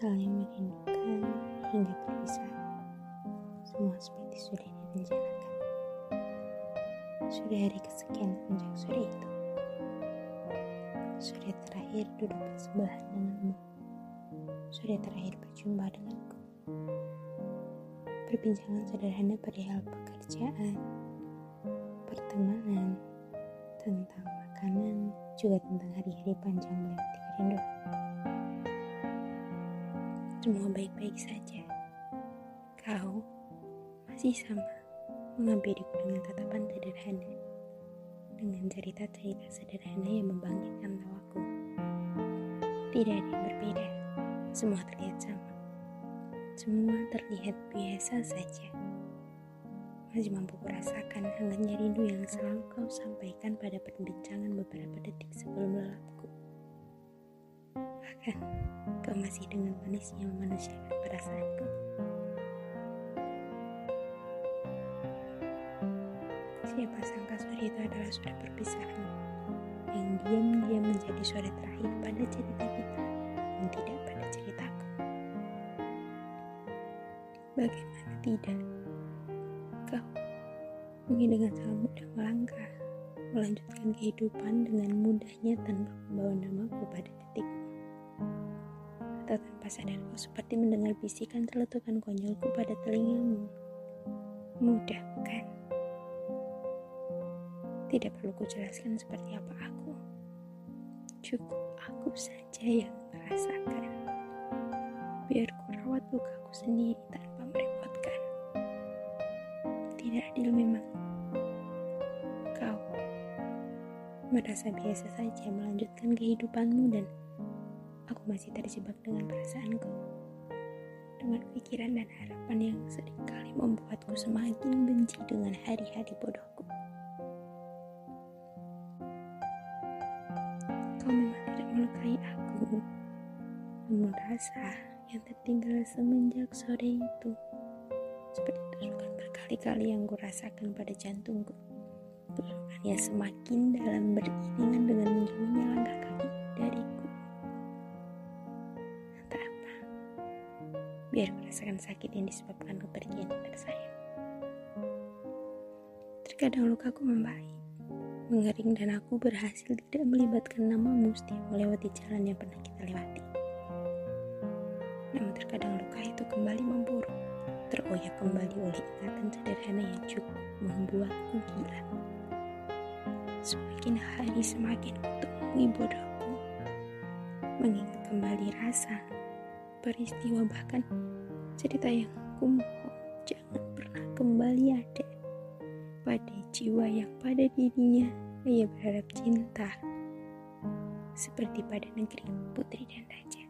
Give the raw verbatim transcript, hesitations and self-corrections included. saling merindukan hingga berpisah. Semua seperti sudah direncanakan. Sudah hari kesekian puncak sore itu. Sore terakhir duduk bersebelahan denganmu. Sore terakhir berjumpa denganku. Perbincangan sederhana perihal pekerjaan, pertemanan, tentang makanan, juga tentang hari-hari panjang melewati kerinduan. Semua baik-baik saja. Kau masih sama, menghampiriku dengan tatapan sederhana, dengan cerita-cerita sederhana yang membangkitkan tawaku. Tidak ada yang berbeda, semua terlihat sama, semua terlihat biasa saja. Masih mampu kurasakan hangatnya rindu yang selalu kau sampaikan pada perbincangan beberapa detik sebelum lelapku. Bahkan kau masih dengan manisnya memanusiakan perasaanku. Siapa sangka sore itu adalah sore perpisahan yang diam-diam menjadi sore terakhir pada cerita kita dan tidak pada ceritaku. Bagaimana tidak? Kau mungkin dengan sangat mudah melangkah, melanjutkan kehidupan dengan mudahnya tanpa membawa namaku pada detikmu. Atau tanpa sadar kau seperti mendengar bisikan celetukan konyolku pada telingamu. Mudah bukan? Tidak perlu kujelaskan seperti apa aku. Cukup aku saja yang merasakan. Biar ku rawat lukaku sendiri tanpa merepotkan. Tidak adil memang. Kau merasa biasa saja melanjutkan kehidupanmu dan aku masih terjebak dengan perasaanku, dengan pikiran dan harapan yang seringkali membuatku semakin benci dengan hari-hari bodohku. Kau memang tidak melukai aku, namun rasa yang tertinggal semenjak sore itu seperti tusukan berkali-kali yang kurasakan pada jantungku. Tusukan yang semakin dalam beriringan dengan menjauhnya langkah kaki dariku. Entah apa, biar kurasakan sakit yang disebabkan kepergian tersayang. Terkadang lukaku membaik, mengering, dan aku berhasil tidak melibatkan namamu setiap melewati jalan yang pernah kita lewati. Namun terkadang luka itu kembali memburuk, teroyak kembali oleh ingatan sederhana yang cukup membuatku gila. Semakin hari semakin kutemui bodohku, mengingat kembali rasa, peristiwa, bahkan cerita yang kumohon jangan pernah kembali ada pada jiwa yang pada dirinya ia berharap cinta, seperti pada negeri putri dan raja.